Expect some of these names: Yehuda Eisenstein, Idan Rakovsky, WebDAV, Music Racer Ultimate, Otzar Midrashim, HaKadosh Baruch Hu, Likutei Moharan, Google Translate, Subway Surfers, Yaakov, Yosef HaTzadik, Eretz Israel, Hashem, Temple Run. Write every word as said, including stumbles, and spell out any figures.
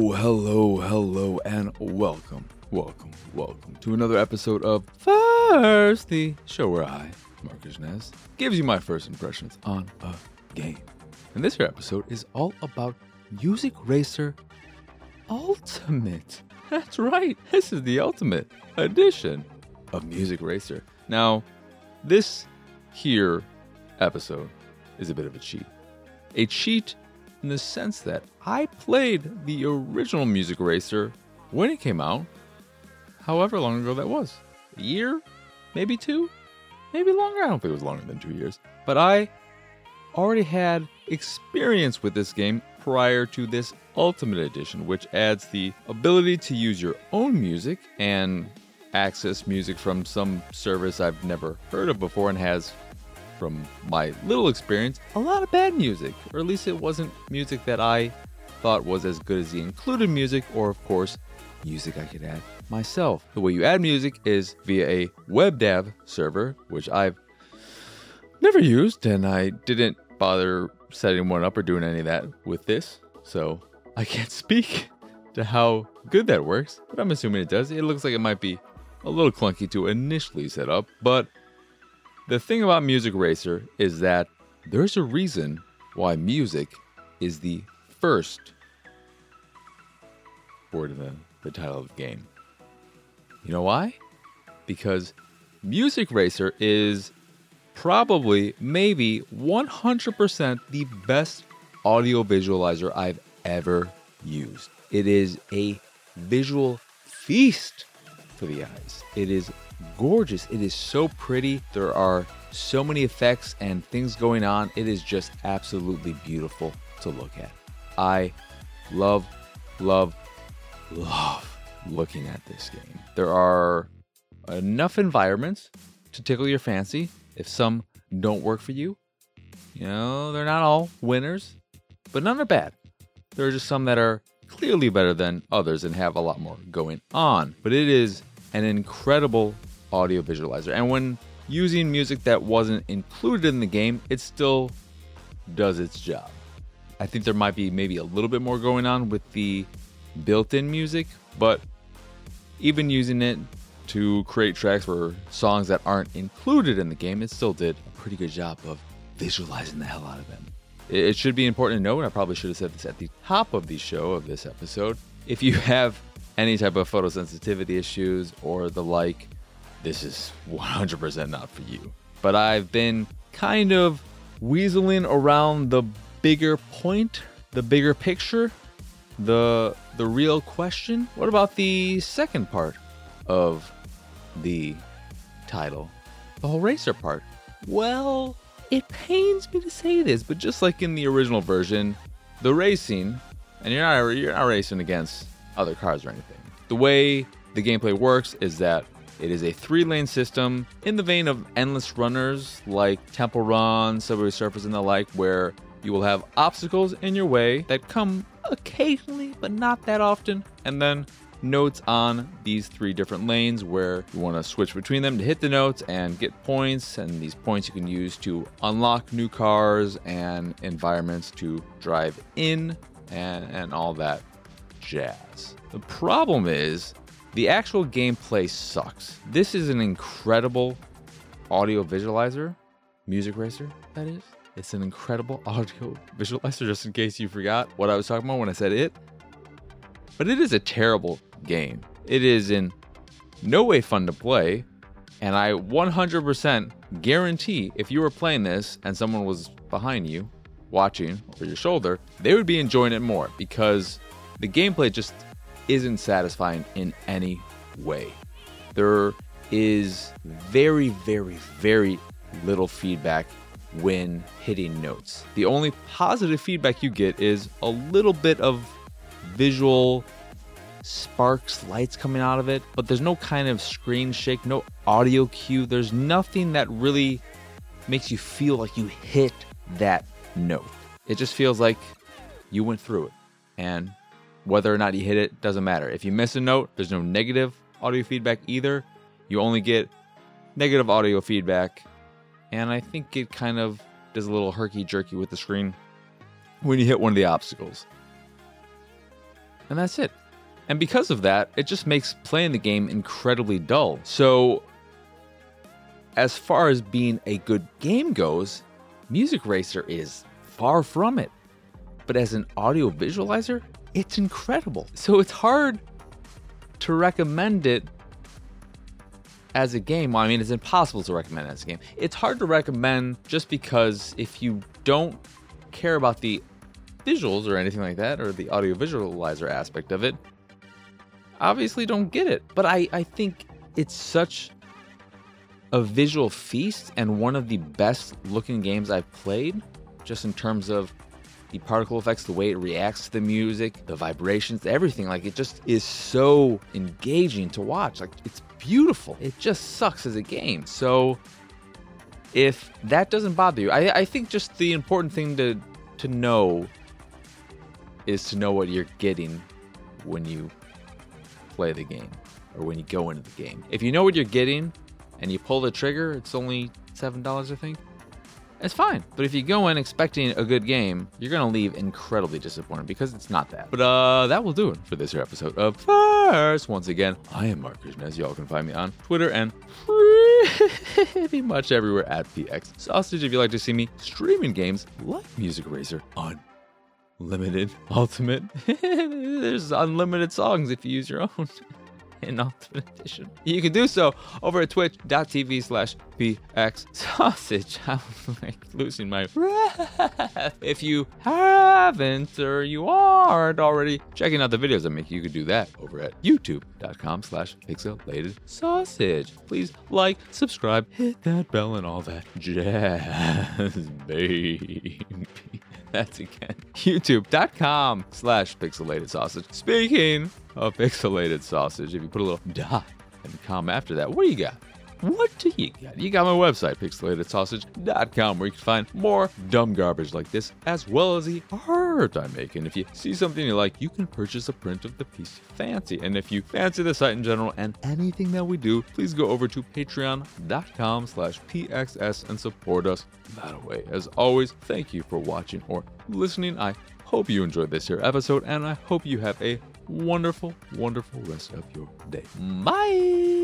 Hello, hello, hello, and welcome, welcome, welcome to another episode of First, the show where I, Marcus Nez, gives you my first impressions on a game. And this here episode is all about Music Racer Ultimate. That's right, this is the ultimate edition of Music Racer. Now, this here episode is a bit of a cheat. A cheat in the sense that I played the original Music Racer when it came out, however long ago that was. A year? Maybe two? Maybe longer? I don't think it was longer than two years. But I already had experience with this game prior to this Ultimate Edition, which adds the ability to use your own music and access music from some service I've never heard of before and has, from my little experience, a lot of bad music, or at least it wasn't music that I thought was as good as the included music, or of course, music I could add myself. The way you add music is via a WebDAV server, which I've never used, and I didn't bother setting one up or doing any of that with this, so I can't speak to how good that works, but I'm assuming it does. It looks like it might be a little clunky to initially set up, but the thing about Music Racer is that there's a reason why music is the first word in the, the title of the game. You know why? Because Music Racer is probably, maybe, one hundred percent the best audio visualizer I've ever used. It is a visual feast for the eyes. It is gorgeous. It is so pretty. There are so many effects and things going on. It is just absolutely beautiful to look at. I love, love, love looking at this game. There are enough environments to tickle your fancy. If some don't work for you, you know, they're not all winners, but none are bad. There are just some that are clearly better than others and have a lot more going on. But it is an incredible audio visualizer. And when using music that wasn't included in the game, it still does its job. I think there might be maybe a little bit more going on with the built-in music, but even using it to create tracks for songs that aren't included in the game, it still did a pretty good job of visualizing the hell out of them. It should be important to know, and I probably should have said this at the top of the show of this episode, if you have any type of photosensitivity issues or the like, this is one hundred percent not for you. But I've been kind of weaseling around the bigger point, the bigger picture, the the real question. What about the second part of the title? The whole racer part. Well, it pains me to say this, but just like in the original version, the racing, and you're not you're not racing against other cars or anything. The way the gameplay works is that it is a three-lane system in the vein of endless runners like Temple Run, Subway Surfers, and the like, where you will have obstacles in your way that come occasionally, but not that often, and then notes on these three different lanes where you want to switch between them to hit the notes and get points, and these points you can use to unlock new cars and environments to drive in and, and all that jazz. The problem is the actual gameplay sucks. This is an incredible audio visualizer. Music Racer, that is. It's an incredible audio visualizer, just in case you forgot what I was talking about when I said it. But it is a terrible game. It is in no way fun to play. And I one hundred percent guarantee if you were playing this and someone was behind you, watching over your shoulder, they would be enjoying it more, because the gameplay just isn't satisfying in any way. There is very, very, very little feedback when hitting notes. The only positive feedback you get is a little bit of visual sparks, lights coming out of it, but there's no kind of screen shake, no audio cue. There's nothing that really makes you feel like you hit that note. It just feels like you went through it, and whether or not you hit it doesn't matter. If you miss a note, there's no negative audio feedback either. You only get negative audio feedback. And I think it kind of does a little herky-jerky with the screen when you hit one of the obstacles. and that's it. And because of that, it just makes playing the game incredibly dull. So, as far as being a good game goes, Music Racer is far from it. But as an audio visualizer, it's incredible. So it's hard to recommend it as a game. Well, I mean, it's impossible to recommend it as a game. It's hard to recommend just because if you don't care about the visuals or anything like that, or the audio visualizer aspect of it, obviously don't get it. But I, I think it's such a visual feast and one of the best looking games I've played, just in terms of the particle effects, the way it reacts to the music, the vibrations, everything. Like, it just is so engaging to watch. Like, it's beautiful. It just sucks as a game. So if that doesn't bother you, I, I think just the important thing to to know is to know what you're getting when you play the game or when you go into the game. If you know what you're getting and you pull the trigger, it's only seven dollars, I think. It's fine. But if you go in expecting a good game, you're going to leave incredibly disappointed because it's not that. But uh, that will do it for this episode of First. Once again, I am Mark Krishnez. Y'all can find me on Twitter and pretty much everywhere at P X Sausage. If you'd like to see me streaming games like Music Racer Unlimited Ultimate, there's unlimited songs if you use your own in Ultimate Edition. You can do so over at twitch.tv slash px sausage. I'm like losing my breath. If you haven't or you aren't already checking out the videos I make, you can do that over at youtube.com slash pixelated sausage. Please like, subscribe, hit that bell and all that jazz, baby. That's again youtube.com slash pixelated sausage. Speaking of pixelated sausage, if you put a little dot and com after that, what do you got? What do you got? You got my website, pixelated sausage dot com, where you can find more dumb garbage like this, as well as the art I make. And if you see something you like, you can purchase a print of the piece you fancy. And if you fancy the site in general and anything that we do, please go over to patreon.com slash pxs and support us that way. As always, thank you for watching or listening. I hope you enjoyed this here episode, and I hope you have a wonderful, wonderful rest of your day. Bye!